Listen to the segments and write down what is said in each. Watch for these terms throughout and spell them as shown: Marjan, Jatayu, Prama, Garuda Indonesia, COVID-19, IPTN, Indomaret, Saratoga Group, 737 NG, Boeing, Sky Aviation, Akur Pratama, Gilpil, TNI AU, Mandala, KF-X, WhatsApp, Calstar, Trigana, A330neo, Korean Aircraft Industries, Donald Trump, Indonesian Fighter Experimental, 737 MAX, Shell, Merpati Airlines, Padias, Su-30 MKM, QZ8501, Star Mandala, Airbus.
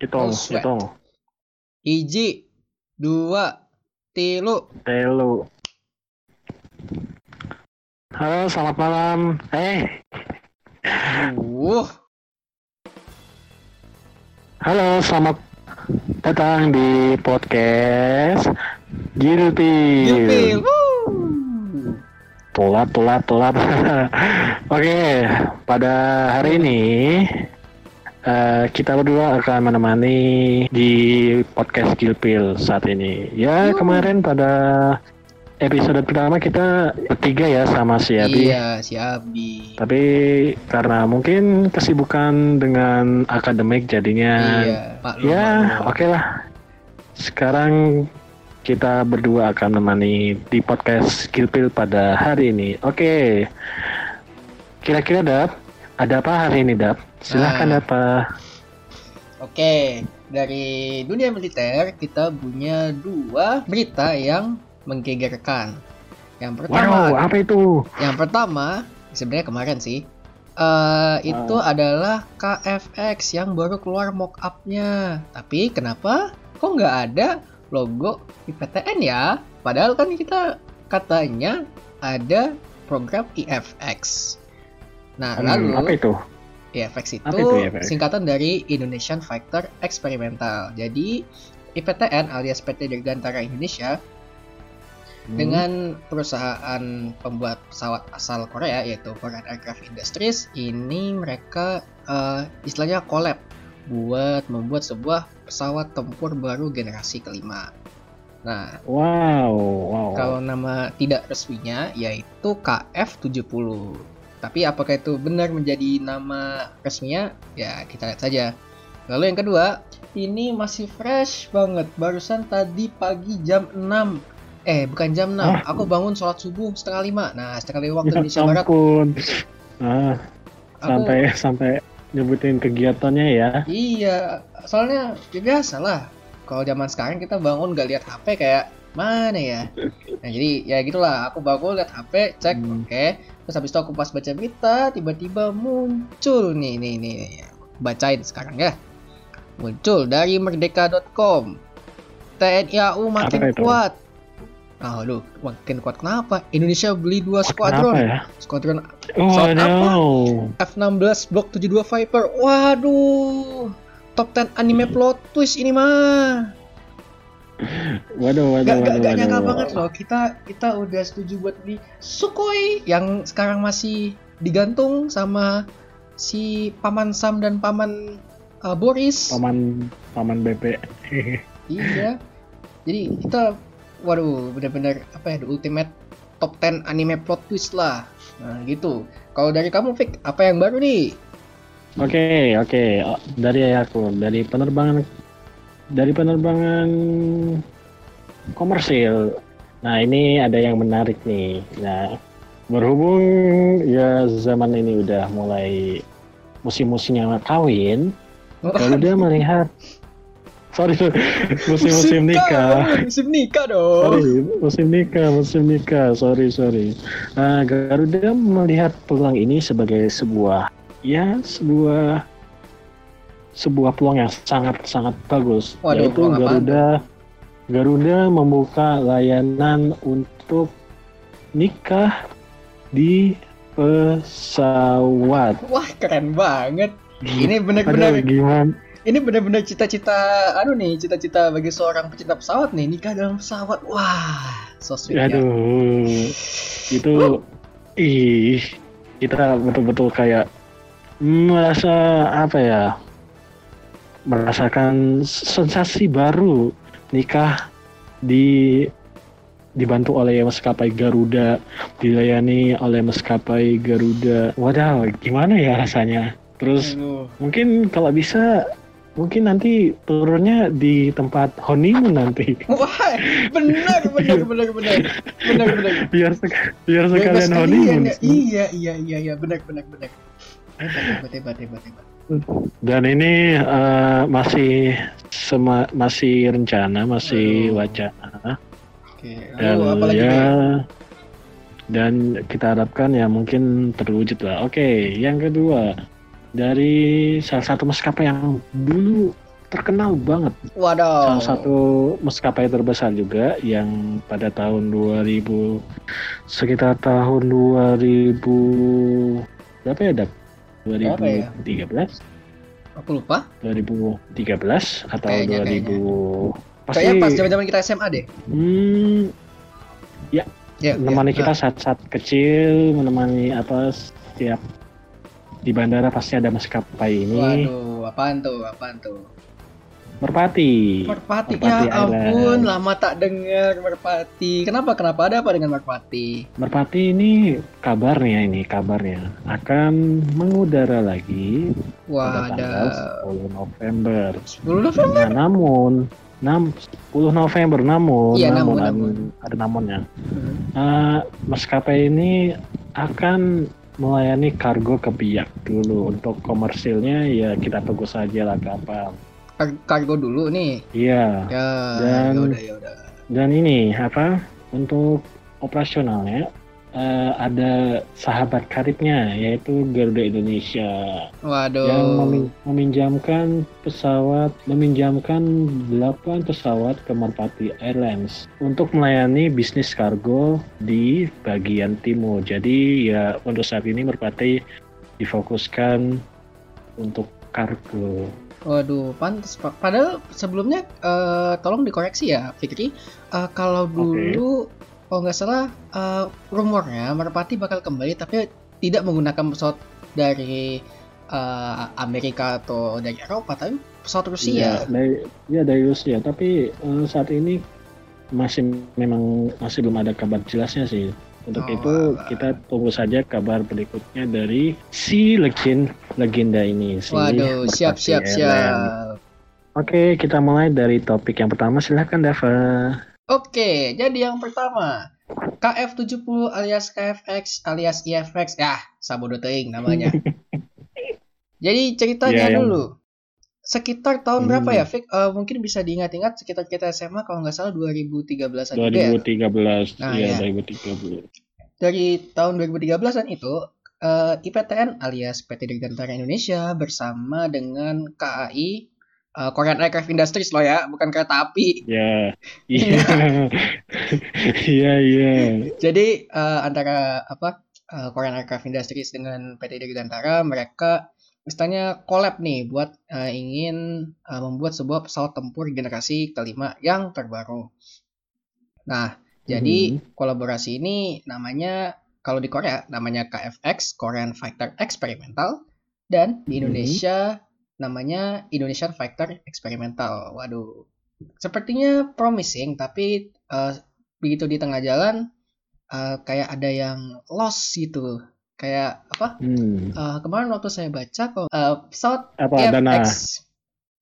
Hitung. Iji, dua, telu. Halo, selamat malam. Halo, selamat datang di podcast Giro P. Telat. Oke, pada hari ini kita berdua akan menemani di podcast Gilpil saat ini. Ya, kemarin pada episode pertama kita bertiga ya sama si Abi. Iya, si Abi. Tapi karena mungkin kesibukan dengan akademik jadinya. Iya, maklum, ya, oke lah. Sekarang kita berdua akan menemani di podcast Gilpil pada hari ini. Oke. Kira-kira ada apa hari ini, Dap? Silahkan apa? Oke, dari dunia militer kita punya dua berita yang menggegerkan. Yang pertama, wow, apa itu? Yang pertama sebenarnya kemarin sih, itu adalah KF-X yang baru keluar mock up-nya. Tapi kenapa kok nggak ada logo IPTN ya? Padahal kan kita katanya ada program IFX. Nah, lalu apa itu? IFX itu singkatan dari Indonesian Fighter Experimental. Jadi IPTN alias PT Dirgantara Indonesia dengan perusahaan pembuat pesawat asal Korea yaitu Korean Aircraft Industries, ini mereka istilahnya collab buat membuat sebuah pesawat tempur baru generasi kelima. Nah, wow. Kalau nama tidak resminya yaitu KF-70. Tapi apakah itu benar menjadi nama resminya? Ya, kita lihat saja. Lalu yang kedua, ini masih fresh banget. Barusan tadi pagi jam 6. Bukan jam 6. Aku bangun sholat subuh 4:30. Nah, 4:30 waktu Indonesia Barat. Sampai nyebutin kegiatannya ya. Iya, soalnya ya biasalah. Kalau zaman sekarang kita bangun gak lihat HP kayak mana ya. Nah, jadi ya gitulah. Aku bangun lihat HP, cek, oke. Terus habis itu aku pas baca berita, tiba-tiba muncul nih. Bacain sekarang ya. Muncul dari merdeka.com. TNI AU makin kuat. Aduh, makin kuat kenapa? Indonesia beli 2 skuadron. Ya? Skuadron F-16 Block 72 Viper. Waduh. Top 10 anime plot twist ini mah. Waduh. Gak nyangka banget loh, kita udah setuju buat beli Sukhoi yang sekarang masih digantung sama si Paman Sam dan Paman Boris. Paman BP. Iya. Jadi kita, waduh, benar-benar apa ya, the ultimate top 10 anime plot twist lah. Nah gitu. Kalau dari kamu, Fik, apa yang baru nih? Oke. Dari aku, dari penerbangan komersil. Nah, ini ada yang menarik nih. Nah, berhubung ya zaman ini udah mulai musim-musimnya kawin, Garuda melihat musim nikah. Nah, Garuda melihat peluang ini sebagai sebuah peluang yang sangat-sangat bagus. Waduh, yaitu Garuda membuka layanan untuk nikah di pesawat. Wah, keren banget. Ini benar-benar cita-cita bagi seorang pecinta pesawat nih, nikah dalam pesawat. Wah, so sweet ya. Aduh. Itu kita betul-betul kayak merasa apa ya? Merasakan sensasi baru nikah dibantu oleh maskapai Garuda, dilayani oleh maskapai Garuda. Waduh, gimana ya rasanya? Terus mungkin kalau bisa nanti turunnya di tempat honeymoon nanti. Wah, benar. Biar sekalian honeymoon. Iya, benar. Hebat. Dan ini masih rencana, masih wacana. Okay. Dan kita harapkan ya mungkin terwujud lah. Oke, yang kedua dari salah satu maskapai yang dulu terkenal banget. Waduh. Salah satu maskapai terbesar juga yang pada tahun 2000 sekitar tahun 2000 berapa ya, Dap? 2013. Ya? Aku lupa. 2013 atau kayaknya, 2000. Kayaknya pas zaman-zaman kita SMA deh. Ya. Yeah, menemani kita saat-saat kecil, menemani apa setiap di bandara pasti ada maskapai ini. Waduh, apaan tuh? Merpati. Ya ampun, lama tak dengar Merpati. Kenapa? Ada apa dengan Merpati? Merpati ini kabarnya akan mengudara lagi pada tanggal 10 November. 10 November? Nah, namun 10 November namun. Maskapai ini akan melayani kargo ke biak dulu. Untuk komersilnya ya kita tunggu saja lah kapal. Kargo dulu nih. Iya. Ya, dan yaudah. Dan ini untuk operasionalnya ada sahabat karibnya yaitu Garuda Indonesia. Waduh. Yang meminjamkan 8 pesawat ke Merpati Airlines untuk melayani bisnis kargo di bagian timur. Jadi ya untuk saat ini Merpati difokuskan untuk kargo. Waduh, pantas. Padahal sebelumnya tolong dikoreksi ya Fikri, kalau dulu kalau nggak salah rumornya Merpati bakal kembali tapi tidak menggunakan pesawat dari Amerika atau dari Eropa, tapi pesawat Rusia. Dari Rusia, tapi saat ini masih belum ada kabar jelasnya sih. Untuk itu kita tunggu saja kabar berikutnya dari si legenda ini. Waduh, siap. Oke, kita mulai dari topik yang pertama. Silahkan Dava. Oke, jadi yang pertama, KF-70 alias KF-X alias IFX, sabodo teuing namanya. Jadi ceritanya dulu, sekitar tahun berapa ya, Fik? Mungkin bisa diingat-ingat sekitar kita SMA kalau nggak salah 2013-an. 2013, nah, ya. 2013. Dari tahun 2013-an itu, IPTN alias PT Dirgantara Indonesia bersama dengan KAI, Korean Aircraft Industries loh ya, bukan kereta api. Iya. Jadi antara Korean Aircraft Industries dengan PT Dirgantara, mereka misalnya collab nih buat ingin membuat sebuah pesawat tempur generasi kelima yang terbaru. Nah, jadi kolaborasi ini namanya, kalau di Korea namanya KF-X, Korean Fighter Experimental, dan di Indonesia namanya Indonesian Fighter Experimental. Waduh, sepertinya promising, tapi begitu di tengah jalan kayak ada yang lost gitu. Kayak kemarin waktu saya baca kalau pesawat IFX,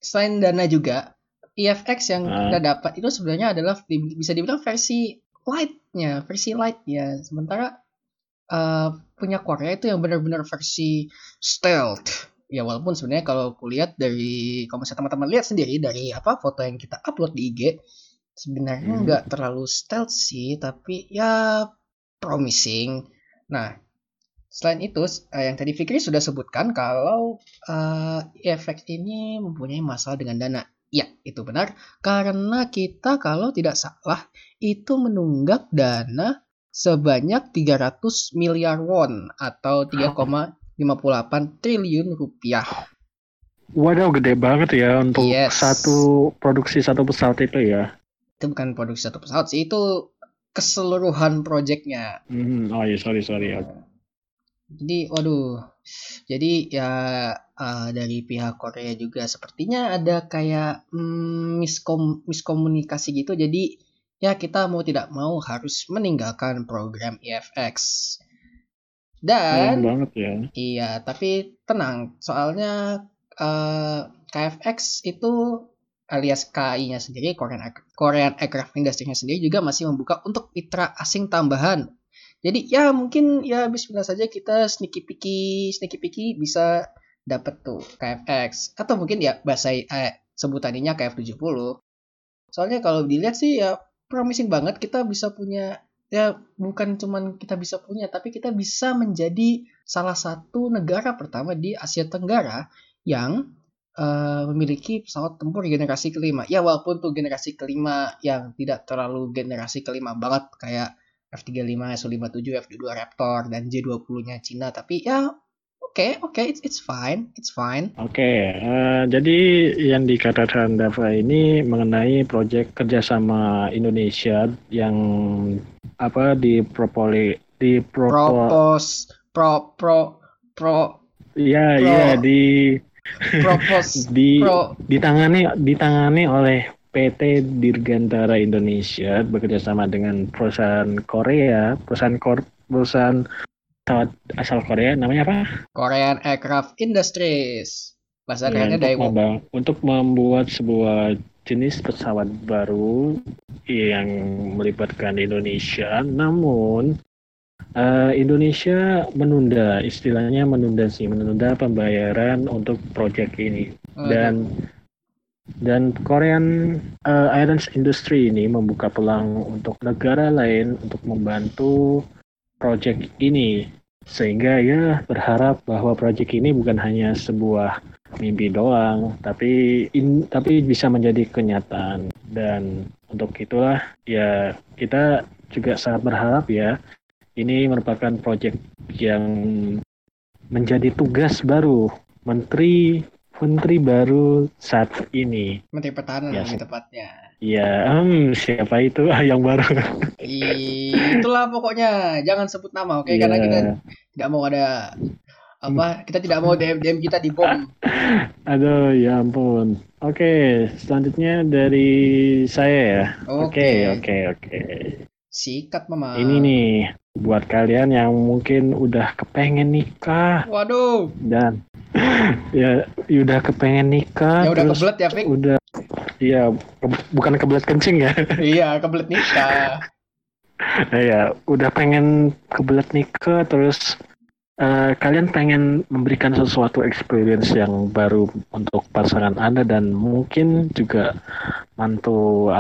selain dana juga, IFX yang kita dapat itu sebenarnya adalah bisa dibilang versi light-nya. Sementara punya Korea itu yang benar-benar versi stealth. Ya walaupun sebenarnya kalau aku lihat dari, kalau misalnya teman-teman lihat sendiri dari foto yang kita upload di IG, sebenarnya nggak terlalu stealth sih, tapi ya promising. Nah, selain itu yang tadi Fikri sudah sebutkan kalau efek ini mempunyai masalah dengan dana. Ya, itu benar, karena kita kalau tidak salah itu menunggak dana sebanyak 300 miliar won atau 3,58 triliun rupiah. Waduh, gede banget ya untuk satu pesawat itu ya. Itu bukan produksi satu pesawat sih, itu keseluruhan proyeknya. Sorry. Jadi, dari pihak Korea juga sepertinya ada kayak miskomunikasi gitu. Jadi ya kita mau tidak mau harus meninggalkan program IFX. Dan banget ya. Iya, tapi tenang, soalnya KFX itu alias KI-nya sendiri, Korean Aircraft Industry-nya sendiri juga masih membuka untuk mitra asing tambahan. Jadi ya mungkin ya bismillah saja kita sneaky peeky bisa dapat tuh KFX, atau mungkin ya bahasa sebutannya KF70. Soalnya kalau dilihat sih ya promising banget, kita bisa punya. Ya, bukan cuman kita bisa punya, tapi kita bisa menjadi salah satu negara pertama di Asia Tenggara yang memiliki pesawat tempur generasi kelima. Ya walaupun tuh generasi kelima yang tidak terlalu generasi kelima banget kayak F-35, Su-57, F-22 Raptor dan J-20-nya Cina, tapi ya Oke, it's fine. Jadi yang dikatakan Dava ini mengenai proyek kerjasama Indonesia yang apa ditangani oleh PT Dirgantara Indonesia bekerjasama dengan perusahaan Korea, perusahaan pesawat asal Korea, namanya apa? Korean Aircraft Industries. Bahasa kerennya Daewoo. Untuk membuat sebuah jenis pesawat baru yang melibatkan Indonesia, namun Indonesia menunda pembayaran untuk proyek ini. Dan Korean Airlines Industry ini membuka peluang untuk negara lain untuk membantu proyek ini. Sehingga ya berharap bahwa proyek ini bukan hanya sebuah mimpi doang, tapi bisa menjadi kenyataan. Dan untuk itulah ya kita juga sangat berharap ya ini merupakan proyek yang menjadi tugas baru menteri baru saat ini. Menteri Pertahanan ya, lebih tepatnya. Iya, siapa itu yang baru? Itulah pokoknya, jangan sebut nama, oke? Yeah. Karena kita tidak mau DM kita dibom. Aduh, ya ampun. Oke, selanjutnya dari saya ya. Oke. Sikat mama. Ini nih buat kalian yang mungkin udah kepengen nikah. Waduh. Dan Ya udah terus kebelet ya, Fik? Bukan kebelet kencing ya. Iya, kebelet nikah. Ya, udah pengen kebelet nikah, terus kalian pengen memberikan sesuatu experience yang baru untuk pasangan Anda dan mungkin juga mantu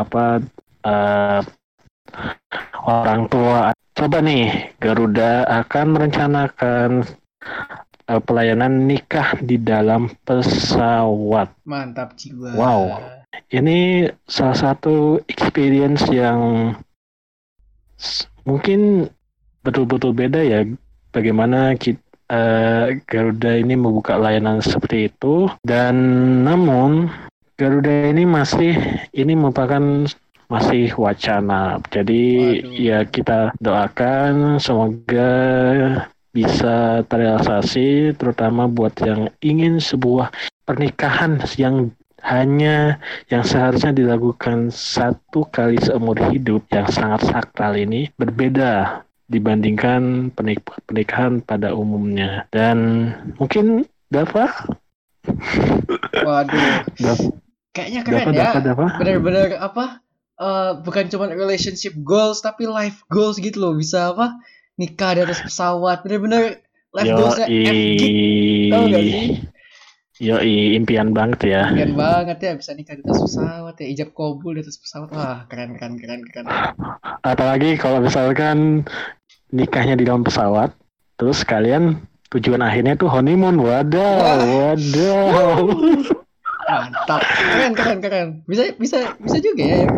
orang tua. Coba nih, Garuda akan merencanakan pelayanan nikah di dalam pesawat. Mantap jiwa. Wow. Ini salah satu experience yang mungkin betul-betul beda ya. Bagaimana kita, Garuda ini membuka layanan seperti itu. Dan namun Garuda ini merupakan wacana. Jadi ya kita doakan semoga bisa terrealisasi, terutama buat yang ingin sebuah pernikahan yang seharusnya dilakukan satu kali seumur hidup yang sangat sakral ini berbeda dibandingkan pernikahan pada umumnya. Dan mungkin Dava? Waduh. Kayaknya keren Dava. Bener-bener bukan cuma relationship goals tapi life goals gitu loh. Bisa nikah di atas pesawat, bener-bener life goalsnya FG, tau gak sih? Yoi, impian banget ya. Impian banget ya, bisa nikah di atas pesawat ya, ijab kabul di atas pesawat, wah keren. Apalagi kalau misalkan nikahnya di dalam pesawat, terus kalian tujuan akhirnya tuh honeymoon, wadaw. Mantap, keren. Bisa juga ya,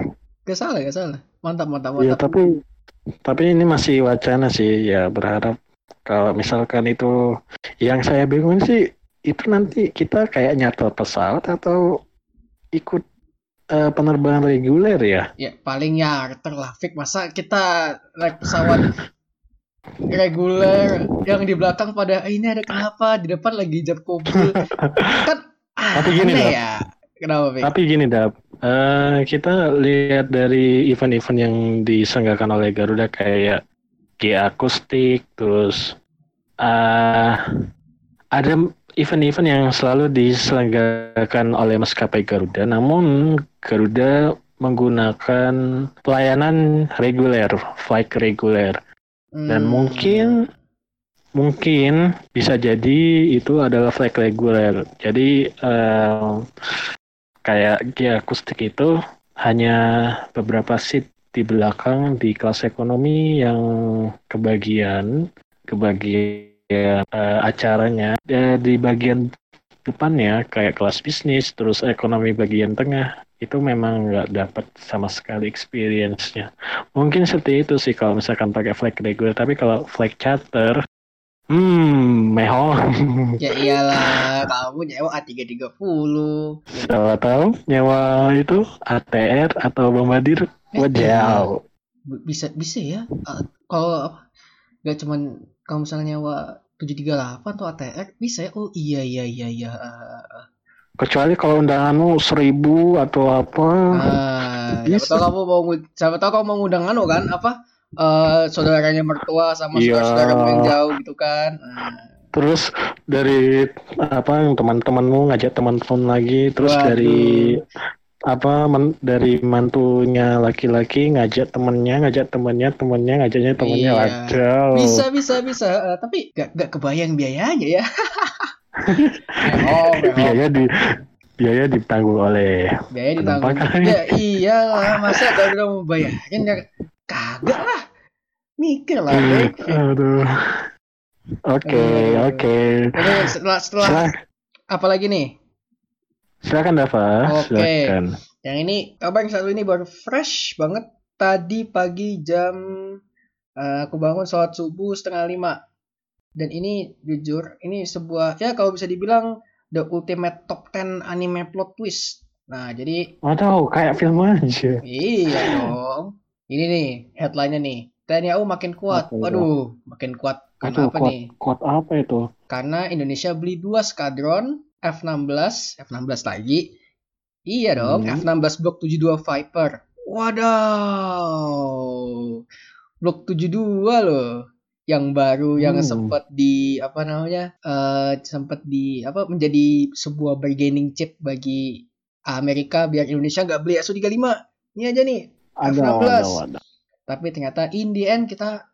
gak salah, mantap. Ya Tapi ini masih wacana sih ya, berharap kalau misalkan itu yang saya bingung sih itu nanti kita kayak nyatel pesawat atau ikut penerbangan reguler ya? Ya paling nyarter lah, Fik, masa kita naik pesawat reguler yang di belakang pada ini ada kenapa, di depan lagi ijab kabul kan Tapi gini, Dap. Kita lihat dari event-event yang diselenggarakan oleh Garuda kayak GA Akustik, terus ada event-event yang selalu diselenggarakan oleh maskapai Garuda. Namun Garuda menggunakan pelayanan reguler, flight reguler. Dan mungkin bisa jadi itu adalah flight reguler. Jadi kayak Gia Akustik itu hanya beberapa seat di belakang di kelas ekonomi yang kebagian acaranya di bagian depannya kayak kelas bisnis terus ekonomi bagian tengah itu memang nggak dapat sama sekali experience-nya. Mungkin seperti itu sih kalau misalkan pakai flight regular, tapi kalau flight charter mehong. Ya iyalah, kamu nyewa A330. Siapa tahu nyewa itu ATR atau Bombardier. Wajau. Bisa ya. Kalau nggak cuman kalau misalnya nyewa 738 atau ATR bisa ya. Oh iya. Kecuali kalau undanganmu 1000 atau apa. Siapa tahu kamu mau ngundang anu kan apa? Saudaranya mertua sama saudara-saudara yang jauh gitu kan. Terus dari apa teman-temanmu ngajak teman-teman lagi, terus waduh. Dari mantunya laki-laki ngajak temennya ngajaknya temennya waduh. Bisa. Tapi gak kebayang biayanya ya. Biaya ditanggung oleh ya iyalah, masa kalau udah mau bayarin kagak lah, mikir lah. Aduh. Oke. Setelah apa lagi nih? Silakan Dava. Oke. Yang ini kabar yang satu ini baru fresh banget. Tadi pagi jam aku bangun sholat subuh 4:30. Dan ini jujur, ini sebuah ya kalau bisa dibilang the ultimate top 10 anime plot twist. Nah, jadi waduh, kayak film aja. Iya dong. Ini nih headline-nya nih. TNI AU makin kuat. Waduh, makin kuat. Karena apa nih? Kuat apa itu? Karena Indonesia beli 2 skadron F-16 lagi. Iya dong, F-16 Block 72 Viper. Waduh. Block 72 loh. Yang baru yang sempat di apa namanya sempat di apa menjadi sebuah bargaining chip bagi Amerika biar Indonesia nggak beli Su-35 ini aja nih F-16, tapi ternyata in the end kita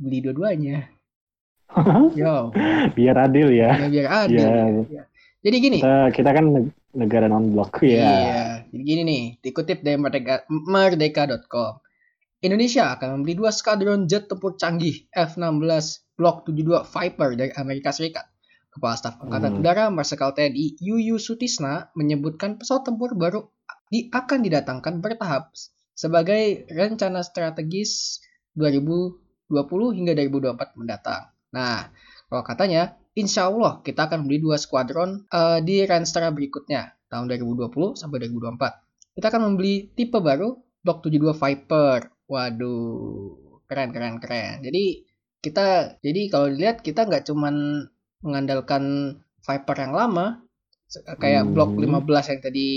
beli dua-duanya. Yo, biar adil ya. Jadi gini, kita kan negara non blok ya. Iya, jadi gini nih, dikutip dari merdeka.com, Indonesia akan membeli 2 skadron jet tempur canggih F-16 Block 72 Viper dari Amerika Serikat. Kepala Staf Angkatan Udara Marsikal TNI Yuyu Sutisna menyebutkan pesawat tempur baru akan didatangkan bertahap sebagai rencana strategis 2020 hingga 2024 mendatang. Nah, kalau katanya, insya Allah kita akan membeli 2 skuadron di Renstera berikutnya, tahun 2020 sampai 2024. Kita akan membeli tipe baru Block 72 Viper. Waduh, keren. Jadi kalau dilihat kita nggak cuman mengandalkan Viper yang lama kayak Block 15 yang tadi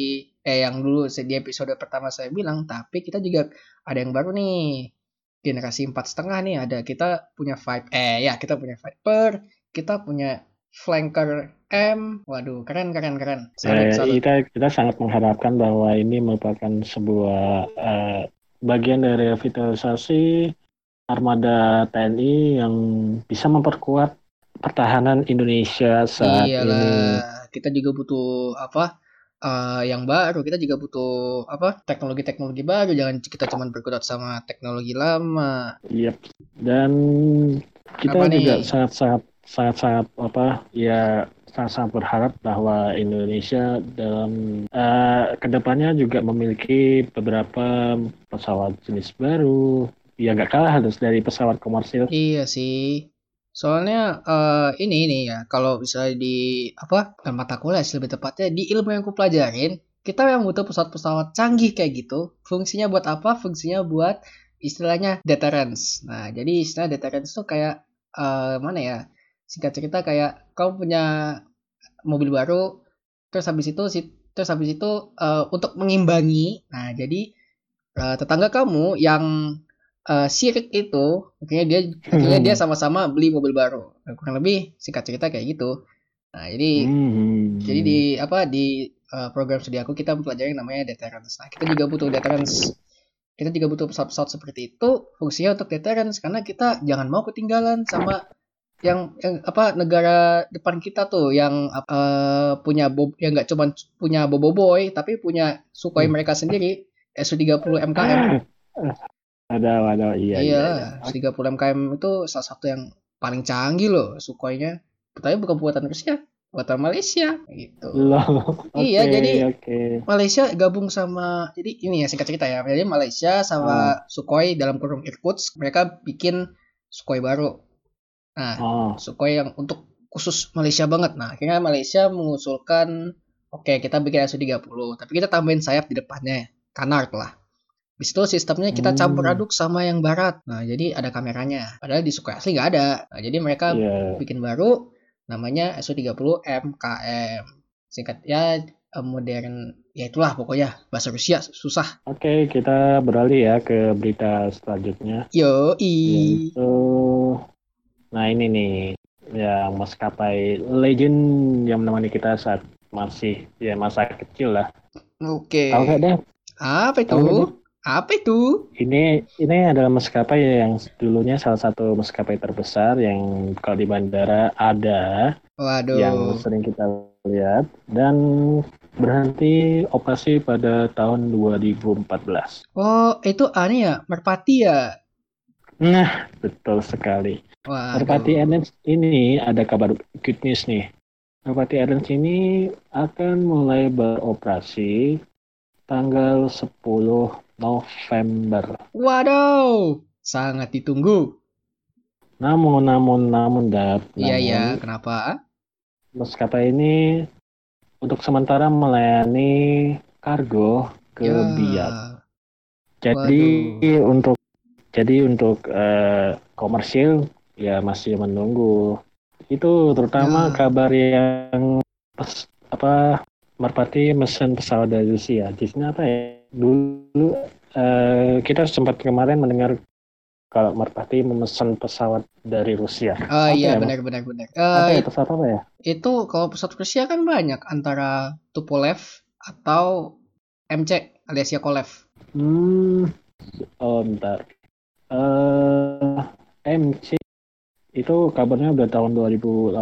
yang dulu di episode pertama saya bilang, tapi kita juga ada yang baru nih. Generasi 4,5 nih ada, kita punya Viper, kita punya Flanker M. Waduh, keren. Kita sangat mengharapkan bahwa ini merupakan sebuah bagian dari revitalisasi armada TNI yang bisa memperkuat pertahanan Indonesia saat ini. Kita juga butuh yang baru. Kita juga butuh teknologi-teknologi baru. Jangan kita cuma berkutat sama teknologi lama. Iya. Dan kita juga sangat-sangat berharap bahwa Indonesia dalam kedepannya juga memiliki beberapa pesawat jenis baru. Ya nggak kalah harus dari pesawat komersil. Iya sih. Soalnya ini ya kalau bisa di mata kuliah lebih tepatnya di ilmu yang aku pelajarin, kita memang butuh pesawat-pesawat canggih kayak gitu. Fungsinya buat apa? Fungsinya buat istilahnya deterrence. Nah, jadi istilah deterrence tuh kayak mana ya? Singkat cerita kayak kamu punya mobil baru, terus habis itu untuk mengimbangi. Nah, jadi tetangga kamu yang sirik itu akhirnya dia sama-sama beli mobil baru. Kurang lebih singkat cerita kayak gitu. Nah, jadi di program studi aku kita mempelajari namanya deterrence. Nah, kita juga butuh deterrence. Kita juga butuh pesawat-pesawat seperti itu fungsinya untuk deterrence karena kita jangan mau ketinggalan sama yang negara depan kita tuh yang yang nggak cuma punya Boboiboy tapi punya Sukhoi mereka sendiri Su-30 MKM. Ada iya. Su-30 MKM itu salah satu yang paling canggih loh Sukhoi-nya. Tapi bukan buatan Rusia, buatan Malaysia gitu. Iya, jadi Malaysia gabung sama, jadi ini ya singkat cerita ya, jadi Malaysia sama Sukhoi dalam kurung Irkutsk, mereka bikin Sukhoi baru. Nah, Sukhoi yang untuk khusus Malaysia banget. Nah, akhirnya Malaysia mengusulkan, oke, kita bikin Su-30, tapi kita tambahin sayap di depannya, canard lah. Habis itu sistemnya kita campur aduk sama yang barat. Nah, jadi ada kameranya. Padahal di Sukhoi asli nggak ada. Nah, jadi mereka bikin baru, namanya Su-30 MKM. Singkat, ya modern, ya itulah pokoknya. Bahasa Rusia susah. Oke, kita beralih ya ke berita selanjutnya. Yoi. Yaitu, nah ini nih, yang maskapai legend yang menemani kita saat masih ya masa kecil lah. Oke. Tahu nggak deh? Apa itu? Apa itu? Ini adalah maskapai yang dulunya salah satu maskapai terbesar yang kalau di bandara ada, yang sering kita lihat, dan berhenti operasi pada tahun 2014. Oh, itu aneh ya, Merpati ya? Nah, betul sekali. Merpati Airlines ini ada kabar good news nih. Merpati Airlines ini akan mulai beroperasi tanggal 10 November. Waduh, sangat ditunggu. Namun, kenapa? Maskapai ini untuk sementara melayani kargo ke Biak. Jadi untuk komersil ya masih menunggu. Itu terutama kabar yang Merpati mesen pesawat dari Rusia. Jadinya apa ya? Dulu kita sempat kemarin mendengar kalau Merpati memesan pesawat dari Rusia. Oh iya, benar. Pesawat apa ya? Itu kalau pesawat Rusia kan banyak, antara Tupolev atau MC alias Yakolev. MC itu kabarnya udah tahun 2018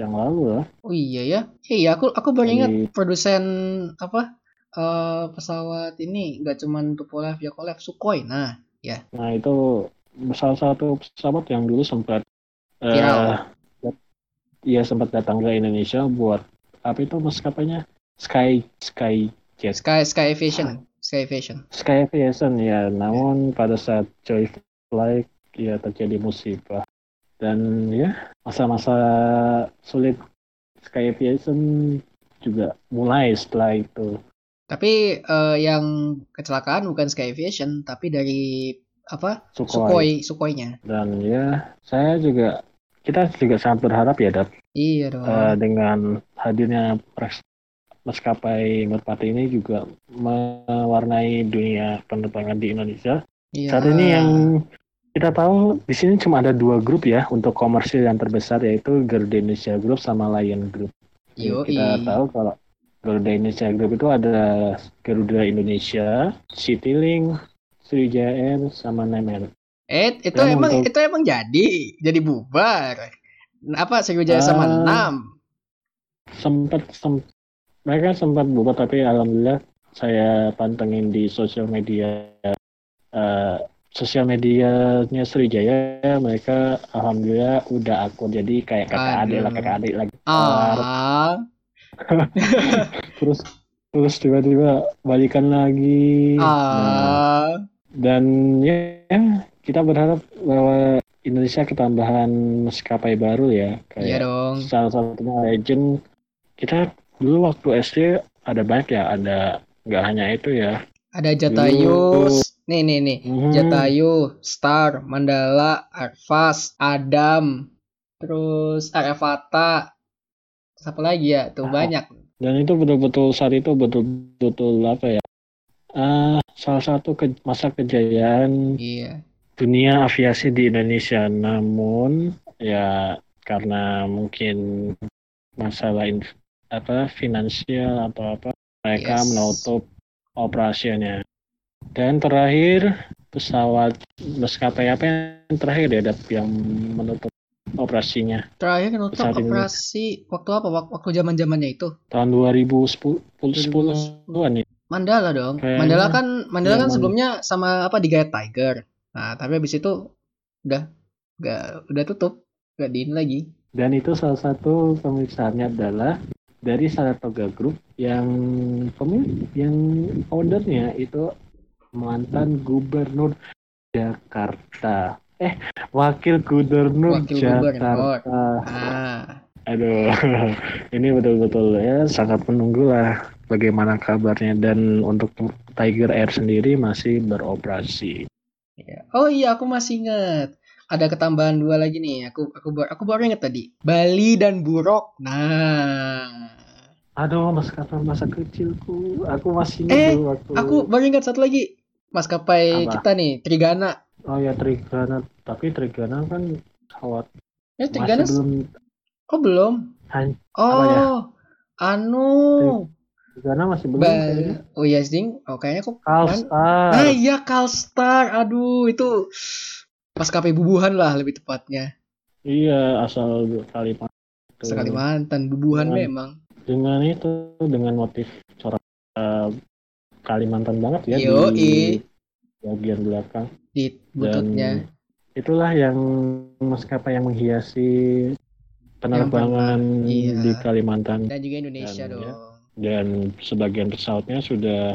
yang lalu lah. Oh iya ya. Iya, aku baru ingat produsen pesawat ini nggak cuma Tupolev, Yakolev, Sukhoi. Nah, ya. Nah, itu salah satu pesawat yang dulu sempat sempat datang ke Indonesia buat apa itu maskapainya? Sky Aviation ya. Namun pada saat joy flight ya terjadi musibah. Dan ya, masa-masa sulit Sky Aviation juga mulai setelah itu. Tapi yang kecelakaan bukan Sky Aviation, tapi dari Sukhoi-nya. Dan ya, kita juga sangat berharap ya, Dap. Iya dong. Dengan hadirnya maskapai Merpati ini juga mewarnai dunia penerbangan di Indonesia. Iya. Saat ini yang kita tahu di sini cuma ada 2 grup ya untuk komersil yang terbesar, yaitu Garuda Indonesia Group sama Lion Group. Kita tahu kalau Garuda Indonesia Group itu ada Garuda Indonesia, Citylink, Sri Jaya, sama Nemer. Itu emang jadi bubar. Apa Sri Jaya sama 6? Mereka sempat bubar, tapi alhamdulillah saya pantengin di sosial media. Sosial medianya Sri Jaya, mereka alhamdulillah udah akun, jadi kayak kakak adik lagi. terus tiba-tiba balikan lagi. Dan ya kita berharap bahwa Indonesia ketambahan maskapai baru ya, kayak salah satunya legend. Kita dulu waktu SD ada banyak ya, nggak hanya itu ya, ada Jatayu, nih Jatayu, Star, Mandala, Arfas, Adam, terus Arefata, apa lagi ya, tuh banyak. Dan itu betul-betul saat itu betul-betul salah satu masa kejayaan dunia aviasi di Indonesia. Namun ya karena mungkin masalah finansial atau mereka menutup operasinya. Dan terakhir pesawat maskapai apa yang terakhir ya yang menutup operasinya? Terakhir menutup operasi waktu apa? Waktu zaman-zamannya itu? Tahun 2010-an ya. Mandala dong. Mandala kan sebelumnya sama digayat Tiger. Nah, tapi habis itu udah tutup, enggak diin lagi. Dan itu salah satu pemiliknya adalah dari Saratoga Group yang pemilik, yang ownernya itu mantan Gubernur Jakarta. Wakil Gubernur Jakarta. Aduh, ini betul-betul ya sangat menunggulah bagaimana kabarnya. Dan untuk Tiger Air sendiri masih beroperasi. Oh iya, aku masih ingat. Ada ketambahan dua lagi nih. Aku baru ingat tadi. Bali dan Burok. Nah. Aduh, maskapai masa kecilku. Aku masih ingat dulu waktu. Aku baru ingat satu lagi. Maskapai kita nih, Trigana. Oh ya, Trigana. Tapi Trigana kan pesawat. Ya, Trigana belum. Oh, belum. Trigana masih belum. Oh iya, Ding. Oh, kayaknya kok Calstar. Ah iya, Calstar. Aduh, itu maskapai bubuhan lah lebih tepatnya. Iya, asal Kalimantan. Asal Kalimantan, bubuhan dengan, memang. Dengan itu, dengan motif corak Kalimantan banget ya. Di bagian belakang. Di bututnya. Dan itulah yang maskapai yang menghiasi penerbangan di Kalimantan. Dan juga Indonesia dong. Ya. Dan sebagian pesawatnya sudah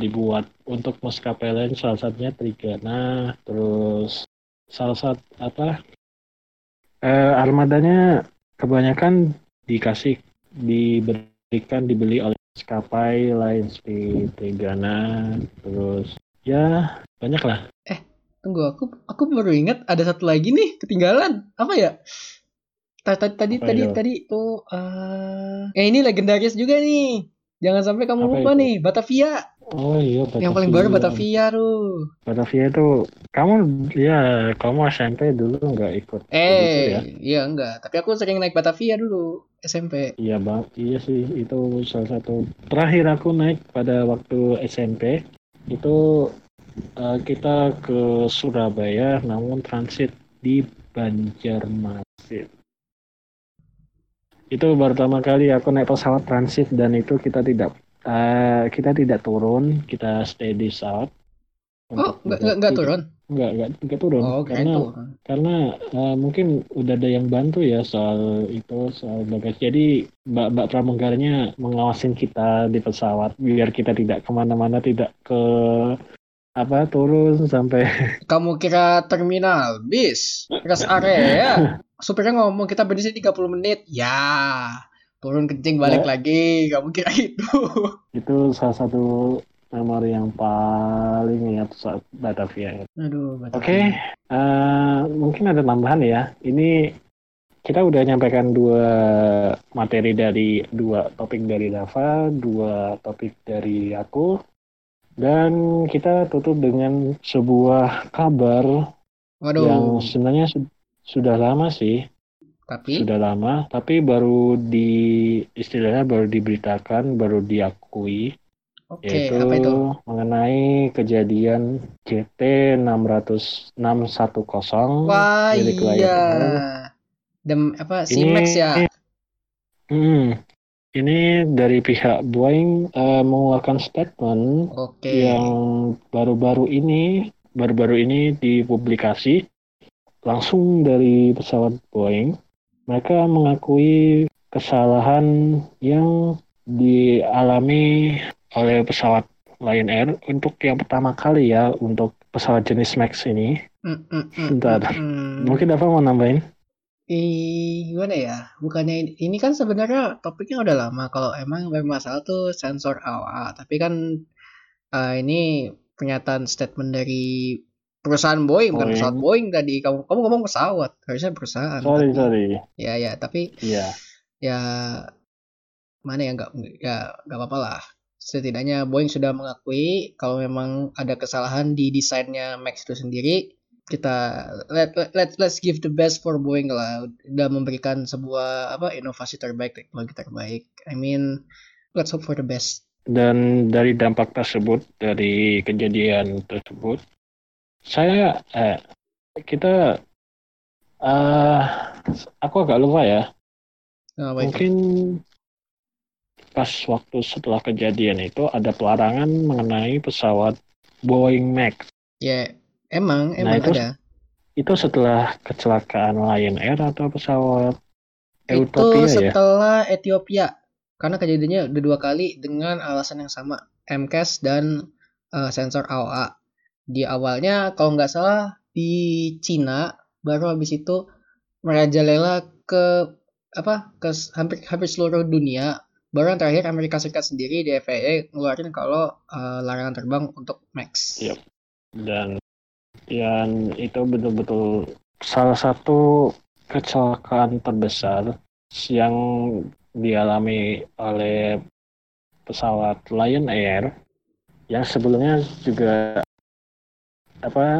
dibuat untuk maskapai lain, salah satunya Trigana, terus salah satu armadanya kebanyakan dibeli oleh maskapai lain seperti Trigana, terus ya banyak lah. Tunggu, aku baru ingat ada satu lagi nih ketinggalan. Apa ya? Tadi tuh ini legendaris juga nih. Jangan sampai kamu lupa nih, Batavia. Oh iya, Batavia. Yang paling baru Batavia tuh. Batavia itu kamu SMP dulu nggak ikut? Iya nggak. Tapi aku sering naik Batavia dulu SMP. Iya bang, iya sih itu salah satu terakhir aku naik pada waktu SMP itu kita ke Surabaya, namun transit di Banjarmasin. Itu pertama kali aku naik pesawat transit, dan itu kita tidak turun, kita stay di pesawat. Nggak turun. Oh, karena mungkin udah ada yang bantu ya soal bagasi. Jadi mbak pramugarnya mengawasin kita di pesawat biar kita tidak kemana-mana, tidak ke turun sampai. Kamu kira terminal, bis, rest area. Supirnya ngomong kita berdiri 30 menit. Ya, turun kencing balik lagi. Kamu kira itu. Itu salah satu memori yang paling ingat saat Batavia. Aduh, Batavia. Oke, mungkin ada tambahan ya. Ini kita udah nyampaikan dua materi dari dua topik dari Rafa, dua topik dari aku. Dan kita tutup dengan sebuah kabar yang sebenarnya sudah lama sih. Tapi baru diberitakan, baru diakui. Yaitu apa itu? Mengenai kejadian JT610 milik Lion Air. Si Max ya? Ini dari pihak Boeing mengeluarkan statement yang baru-baru ini dipublikasi langsung dari pesawat Boeing. Mereka mengakui kesalahan yang dialami oleh pesawat Lion Air untuk yang pertama kali ya, untuk pesawat jenis Max ini. Mungkin Dafa mau nambahin? Gimana ya, bukannya ini kan sebenarnya topiknya udah lama kalau emang bermasalah tuh sensor AOA, tapi kan ini pernyataan statement dari perusahaan Boeing, bukan pesawat Boeing tadi. Kamu ngomong pesawat, harusnya perusahaan. Sorry. Ya tapi ya mana ya, nggak apa-apa lah, setidaknya Boeing sudah mengakui kalau memang ada kesalahan di desainnya Max itu sendiri. Kita let's give the best for Boeing lah, udah memberikan sebuah inovasi terbaik, teknologi terbaik. I mean, let's hope for the best. Dan dari dampak tersebut, dari kejadian tersebut, aku agak lupa ya. Mungkin pas waktu setelah kejadian itu ada pelarangan mengenai pesawat Boeing Max. Emang ada. Itu setelah kecelakaan Lion Air atau pesawat Ethiopia ya? Itu setelah Ethiopia. Karena kejadiannya udah dua kali dengan alasan yang sama. MCAS dan sensor AOA. Di awalnya kalau nggak salah di Cina. Baru habis itu merajalela ke hampir seluruh dunia. Baru yang terakhir Amerika Serikat sendiri di FAA ngeluarin kalau larangan terbang untuk MAX. Yep. Dan itu betul-betul salah satu kecelakaan terbesar yang dialami oleh pesawat Lion Air yang sebelumnya juga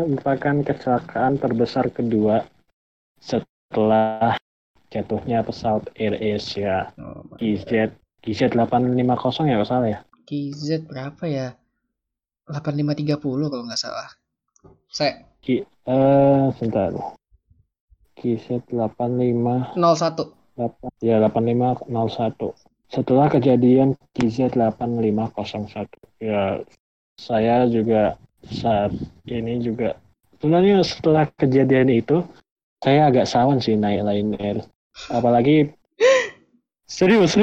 merupakan kecelakaan terbesar kedua setelah jatuhnya pesawat AirAsia QZ8501 ya kalau salah ya. QZ berapa ya? 8530 kalau nggak salah. Sebentar. QZ8501. Ya, 8501. Setelah kejadian QZ8501. Ya, saya juga saat ini juga sebenarnya setelah kejadian itu saya agak sawan sih naik Lion Air. Apalagi serius.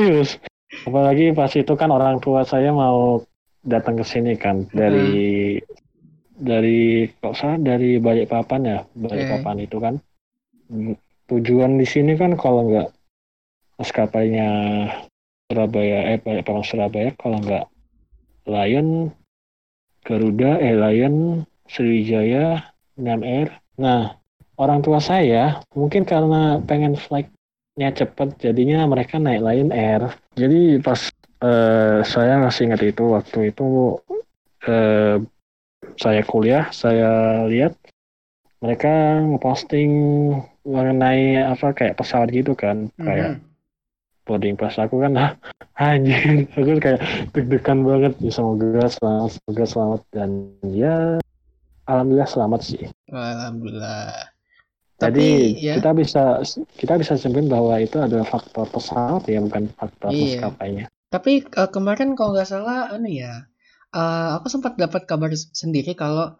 Apalagi pas itu kan orang tua saya mau datang ke sini kan dari Balikpapan ya. Balikpapan itu kan tujuan di sini kan kalau nggak maskapainya Balikpapan Surabaya kalau nggak Lion, Sri Jaya, Lion Air. Nah, orang tua saya mungkin karena pengen flight-nya cepat jadinya mereka naik Lion Air. Jadi pas saya masih ingat itu waktu itu saya kuliah, saya lihat mereka ngeposting mengenai kayak pesawat gitu kan, kayak boarding pass aku kan, anjir, aku kayak deg-degan banget. Ya, semoga selamat dan ya alhamdulillah selamat sih. Alhamdulillah. Jadi kita bisa simpulin bahwa itu adalah faktor pesawat ya, bukan faktor maskapainya. Tapi kemarin kalau nggak salah aku sempat dapat kabar sendiri kalau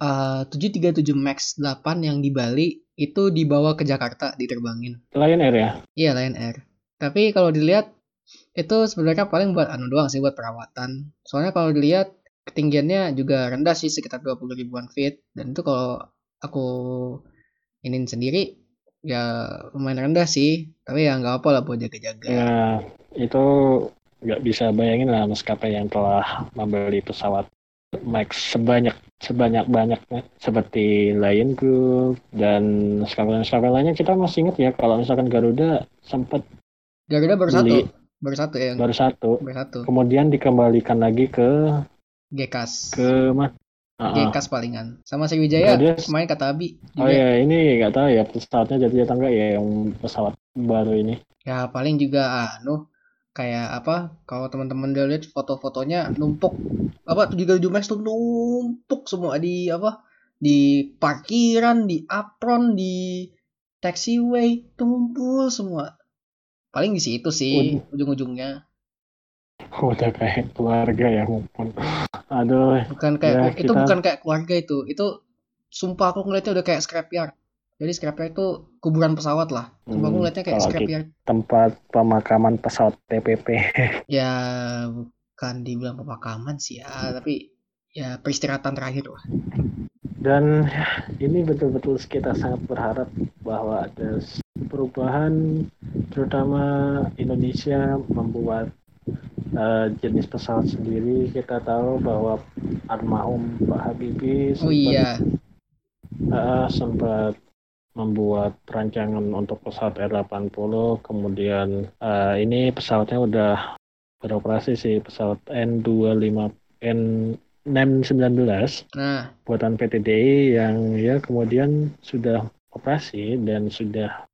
737 MAX 8 yang di Bali itu dibawa ke Jakarta diterbangin. Lion Air ya? Iya, Lion Air. Tapi kalau dilihat itu sebenarnya paling buat doang sih, buat perawatan. Soalnya kalau dilihat ketinggiannya juga rendah sih, sekitar 20 ribuan feet. Dan itu kalau aku iniin sendiri ya lumayan rendah sih. Tapi ya nggak apa lah buat jaga-jaga. Nah, itu nggak bisa bayangin lah maskapai yang telah membeli pesawat Max sebanyak-banyaknya seperti Lion Group dan maskapai lainnya. Kita masih ingat ya kalau misalkan Garuda sempat Garuda baru satu. Kemudian dikembalikan lagi ke Gekas. Gekas palingan. Sama Sri Jaya main kata Abi. Oh iya, ini enggak tahu ya pesawatnya jadi atau enggak ya yang pesawat baru ini. Ya paling juga kalau teman-teman udah lihat foto-fotonya numpuk 737 MAX tuh numpuk semua di parkiran, di apron, di taxiway, tumpul semua. Paling di situ sih ujung-ujungnya. Udah kayak keluarga ya mumpun. Aduh. Bukan kayak keluarga itu. Itu sumpah aku ngeliatnya udah kayak scrapyard. Jadi scrapyard itu kuburan pesawat lah. Sumpah aku ngeliatnya kayak scrapyard. Tempat pemakaman pesawat TPP. Ya bukan dibilang pemakaman sih ya, tapi ya peristirahatan terakhir lah. Dan ini betul-betul kita sangat berharap bahwa ada perubahan, terutama Indonesia membuat jenis pesawat sendiri. Kita tahu bahwa almarhum Pak Habibie sempat membuat rancangan untuk pesawat R80. Kemudian ini pesawatnya udah beroperasi sih, pesawat N19 buatan PT DI yang ya kemudian sudah operasi dan sudah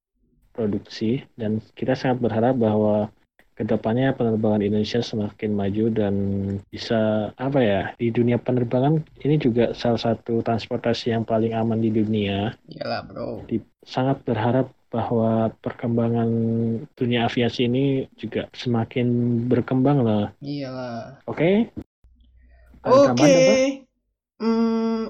produksi, dan kita sangat berharap bahwa kedepannya penerbangan Indonesia semakin maju dan bisa di dunia penerbangan ini juga salah satu transportasi yang paling aman di dunia. Iyalah bro. Sangat berharap bahwa perkembangan dunia aviasi ini juga semakin berkembang lah. Iyalah. Oke. Okay? Oke.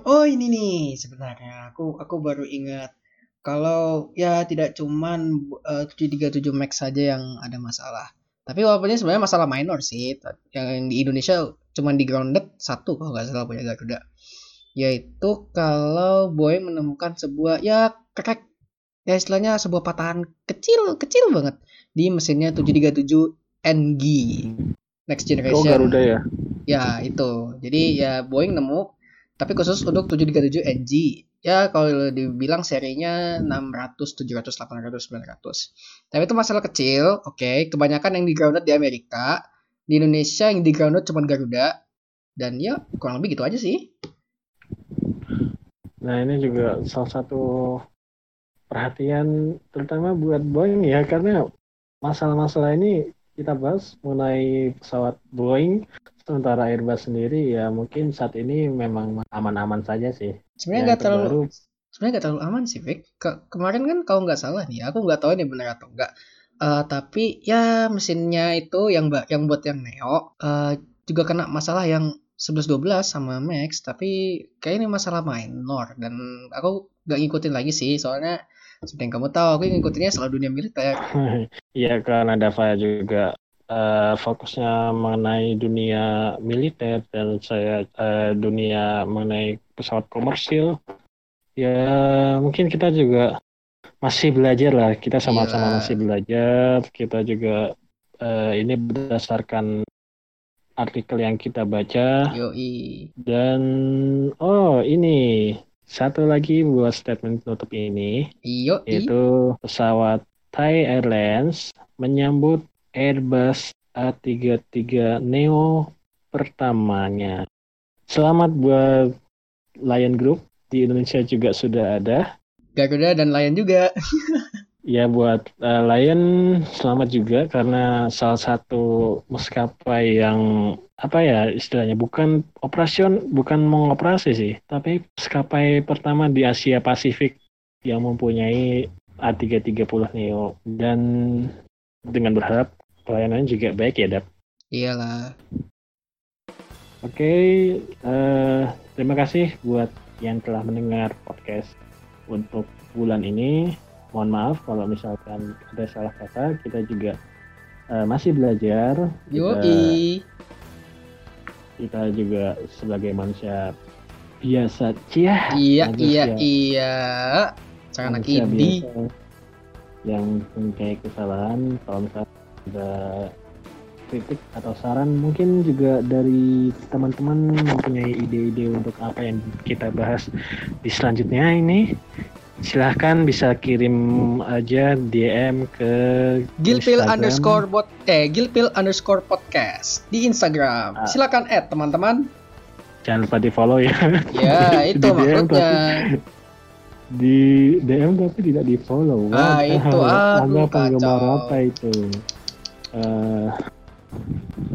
Oh ini nih sebenarnya aku baru ingat kalau ya tidak cuman 737 MAX saja yang ada masalah. Tapi walaupun sebenarnya masalah minor sih, yang di Indonesia cuman di grounded satu kalau nggak salah punya Garuda. Yaitu kalau Boeing menemukan sebuah crack, ya istilahnya sebuah patahan kecil banget di mesinnya 737 NG Next Generation. Oh Garuda ya. Ya itu. Jadi ya Boeing nemu tapi khusus untuk 737 NG. Ya kalau dibilang serinya 600, 700, 800, 900. Tapi itu masalah kecil, oke. Kebanyakan yang di-grounded di Amerika. Di Indonesia yang di-grounded cuma Garuda. Dan ya kurang lebih gitu aja sih. Nah ini juga salah satu perhatian terutama buat Boeing ya. Karena masalah-masalah ini kita bahas mengenai pesawat Boeing. Sementara Airbus sendiri ya mungkin saat ini memang aman-aman saja sih. Sebenarnya nggak terlalu aman sih, Vic. Kemarin kan kalau nggak salah nih, aku nggak tahu ini benar atau nggak. Tapi ya mesinnya itu yang buat yang neo juga kena masalah yang 1112 sama Max. Tapi kayak ini masalah minor dan aku nggak ngikutin lagi sih soalnya. Seperti yang kamu tahu, aku ngikutinnya selalu dunia militer. Iya karena Dava juga. Fokusnya mengenai dunia militer dan saya dunia mengenai pesawat komersil. Ya mungkin kita juga masih belajar lah. Kita sama-sama masih belajar. Kita juga ini berdasarkan artikel yang kita baca. Yoi. Dan ini satu lagi buat statement penutup ini. Yoi. Yaitu pesawat Thai Airlines menyambut Airbus A330neo pertamanya. Selamat buat Lion Group. Di Indonesia juga sudah ada Garuda dan Lion juga. Ya buat Lion selamat juga karena salah satu maskapai yang istilahnya bukan mengoperasi sih, tapi maskapai pertama di Asia Pasifik yang mempunyai A330neo dan dengan berharap pelayanannya juga baik ya, Dap. Iyalah. Oke, terima kasih buat yang telah mendengar podcast untuk bulan ini. Mohon maaf kalau misalkan ada salah kata, kita juga masih belajar. Yoi. Kita juga sebagai manusia biasa, Cia. Iya. Cara anak indie. Yang mempunyai kesalahan, kalau misalnya ada kritik atau saran, mungkin juga dari teman-teman mempunyai ide-ide untuk apa yang kita bahas di selanjutnya ini, silahkan bisa kirim aja DM ke Gilpil_podcast di Instagram. Silahkan add teman-teman. Jangan lupa di follow ya. Ya itu maksudnya. Di DM tapi tidak di follow. Itu agak penggemar apa itu.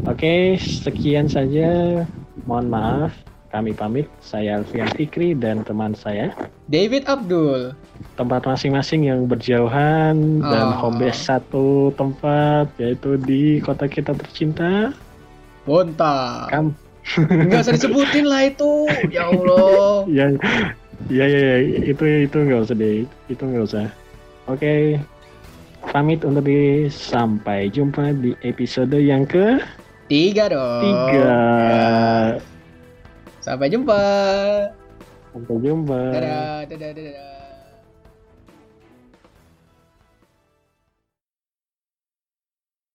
Oke, sekian saja. Mohon maaf, kami pamit. Saya Alfian Fikri dan teman saya David Abdul. Tempat masing-masing yang berjauhan dan home base satu tempat, yaitu di kota kita tercinta Bontang. Nggak usah disebutin lah itu. Ya Allah. Ya, itu nggak usah deh, itu nggak usah. Oke, pamit untuk diri. Sampai jumpa di episode yang ke 3 dong. 3. Sampai jumpa. Dadah.